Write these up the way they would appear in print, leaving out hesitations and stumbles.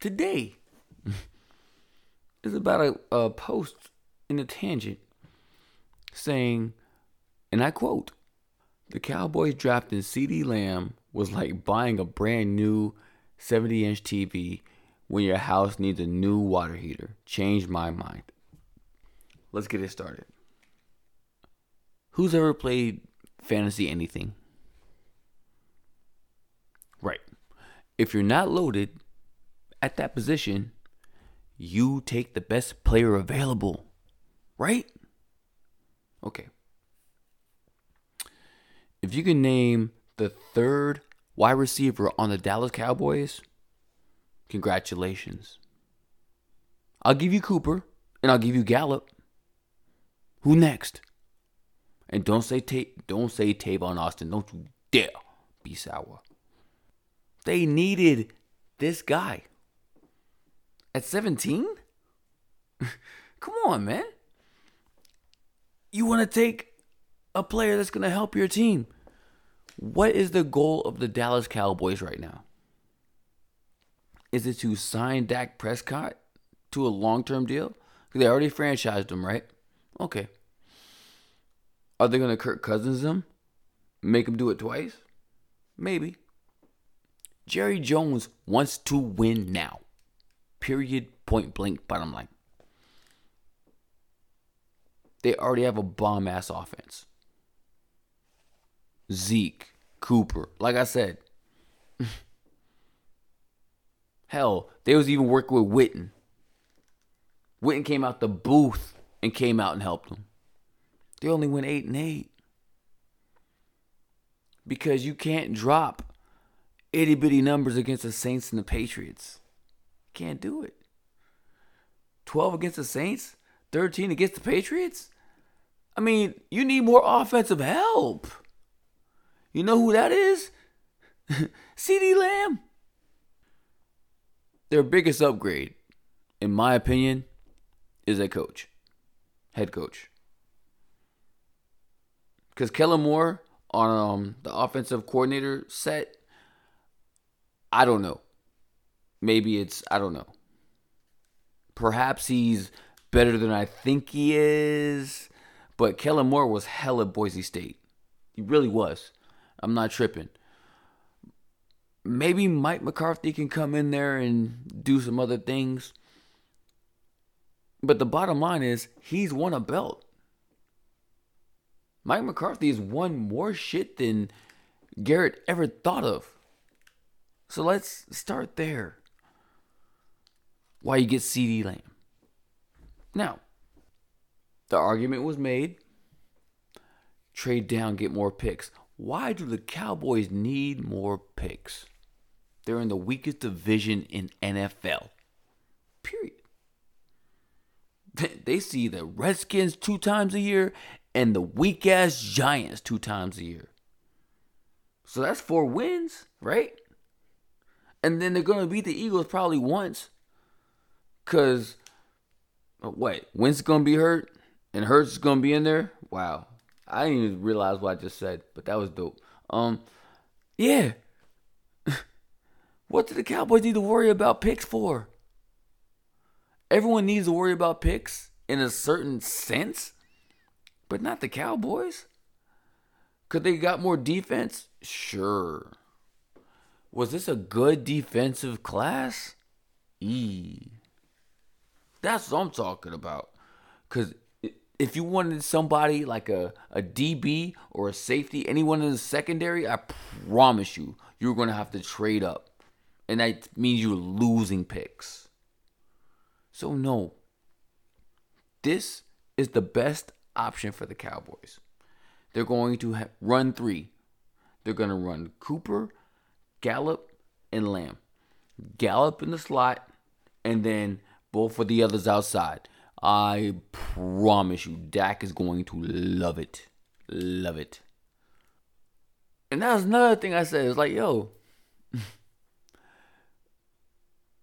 today. It's about a post in a tangent saying, and I quote, the Cowboys drafting CeeDee Lamb was like buying a brand new 70-inch TV when your house needs a new water heater. Changed my mind. Let's get it started. Who's ever played fantasy anything? Right. If you're not loaded at that position, you take the best player available. Right? Okay. If you can name the third wide receiver on the Dallas Cowboys, congratulations. I'll give you Cooper, and I'll give you Gallup. Who next? And don't say Tavon Austin. Don't you dare be sour. They needed this guy. At 17? Come on, man. You want to take a player that's going to help your team. What is the goal of the Dallas Cowboys right now? Is it to sign Dak Prescott to a long-term deal? Because they already franchised him, right? Okay. Are they going to Kirk Cousins him? Make him do it twice? Maybe. Jerry Jones wants to win now. Period, point blank, bottom line. They already have a bomb-ass offense. Zeke, Cooper, like I said. Hell, they was even working with Witten. Witten came out the booth and came out and helped them. They only went 8-8. Because you can't drop itty-bitty numbers against the Saints and the Patriots. Can't do it. 12 against the Saints? 13 against the Patriots? I mean, you need more offensive help. You know who that is? CeeDee Lamb. Their biggest upgrade, in my opinion, is a coach. Head coach. Because Kellen Moore on the offensive coordinator set, I don't know. Maybe it's, I don't know. Perhaps he's better than I think he is. But Kellen Moore was hell at Boise State. He really was. I'm not tripping. Maybe Mike McCarthy can come in there and do some other things. But the bottom line is, he's won a belt. Mike McCarthy has won more shit than Garrett ever thought of. So let's start there. Why you get CeeDee Lamb. Now, the argument was made. Trade down, get more picks. Why do the Cowboys need more picks? They're in the weakest division in NFL. Period. They see the Redskins 2 times a year. And the weak-ass Giants 2 times a year. So that's 4 wins, right? And then they're going to beat the Eagles probably once. Because, Wentz is going to be hurt? And Hurts is going to be in there? Wow. I didn't even realize what I just said. But that was dope. Yeah. What do the Cowboys need to worry about picks for? Everyone needs to worry about picks in a certain sense. But not the Cowboys. Could they got more defense? Sure. Was this a good defensive class? That's what I'm talking about. Because if you wanted somebody like a DB or a safety, anyone in the secondary, I promise you, you're going to have to trade up. And that means you're losing picks. So no. This is the best option for the Cowboys. They're going to run 3. They're going to run Cooper, Gallup, and Lamb. Gallup in the slot, and then both of the others outside. I promise you, Dak is going to love it. Love it. And that was another thing I said. It's like, yo,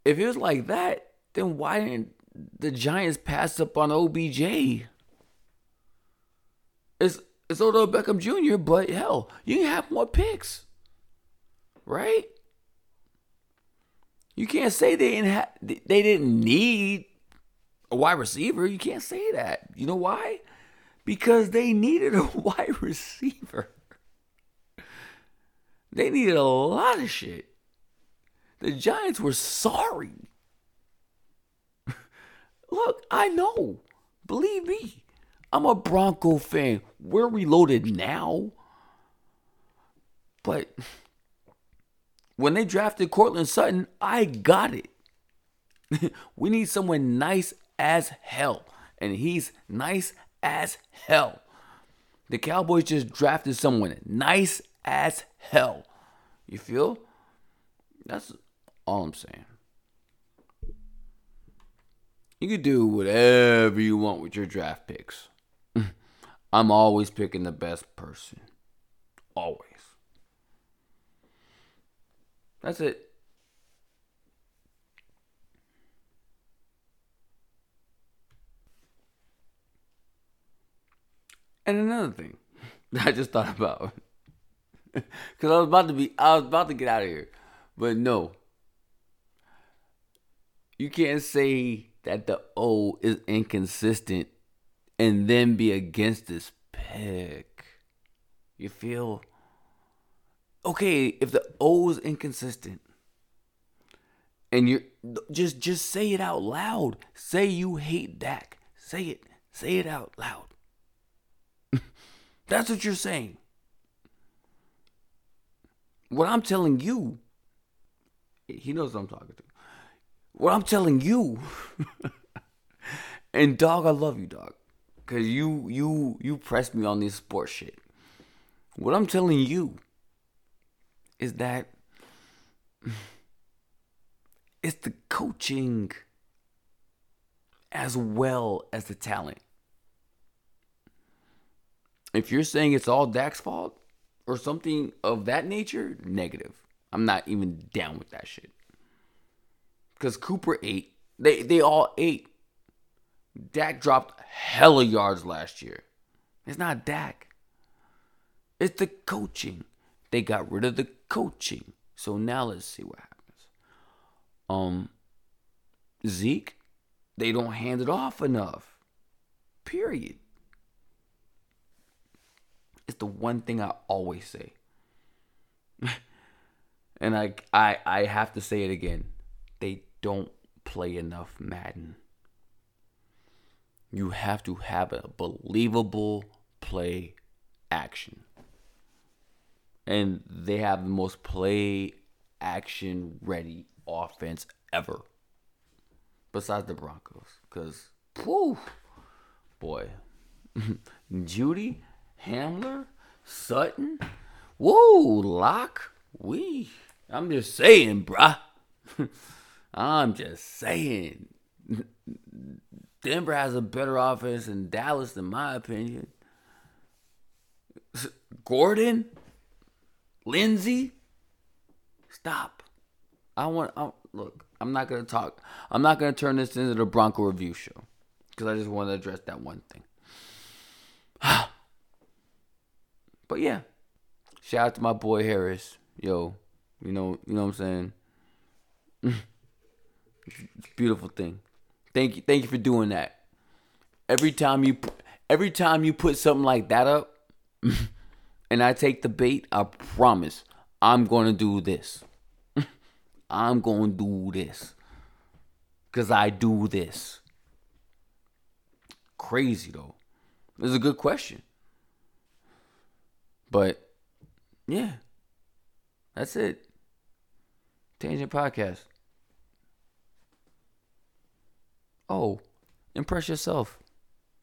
if it was like that, then why didn't the Giants pass up on OBJ? It's Odell Beckham Jr., but hell, you can have more picks. Right? You can't say they didn't need a wide receiver. You can't say that. You know why? Because they needed a wide receiver. They needed a lot of shit. The Giants were sorry. Look, I know. Believe me. I'm a Bronco fan. We're reloaded now. But when they drafted Courtland Sutton, I got it. We need someone nice as hell. And he's nice as hell. The Cowboys just drafted someone nice as hell. You feel? That's all I'm saying. You can do whatever you want with your draft picks. I'm always picking the best person. Always. That's it. And another thing that I just thought about, because I was about to get out of here, but no, you can't say that the O is inconsistent and then be against this pick. You feel? Okay, if the O is inconsistent and you're just say it out loud. Say you hate Dak. Say it. Say it out loud. That's what you're saying. What I'm telling you, he knows what I'm talking to. What I'm telling you, and dog, I love you, dog, because you pressed me on this sports shit. What I'm telling you is that it's the coaching as well as the talent. If you're saying it's all Dak's fault or something of that nature, negative. I'm not even down with that shit. Because Cooper ate. They all ate. Dak dropped hella yards last year. It's not Dak. It's the coaching. They got rid of the coaching. So now let's see what happens. Zeke, they don't hand it off enough. Period. It's the one thing I always say. And I have to say it again. They don't play enough Madden. You have to have a believable play action. And they have the most play action ready offense ever. Besides the Broncos. Because, boy. Judy, Hamler, Sutton, Locke, I'm just saying, bruh. I'm just saying. Denver has a better offense than Dallas, in my opinion. Gordon, Lindsay, stop. Look, I'm not going to talk. I'm not going to turn this into the Bronco review show because I just want to address that one thing. But yeah, shout out to my boy Harris. Yo, you know what I'm saying? It's a beautiful thing. Thank you for doing that. Every time you put something like that up, and I take the bait, I promise I'm gonna do this. I'm gonna do this, 'cause I do this. Crazy though. This is a good question. But yeah, that's it. Tangent Podcast. Oh, impress yourself.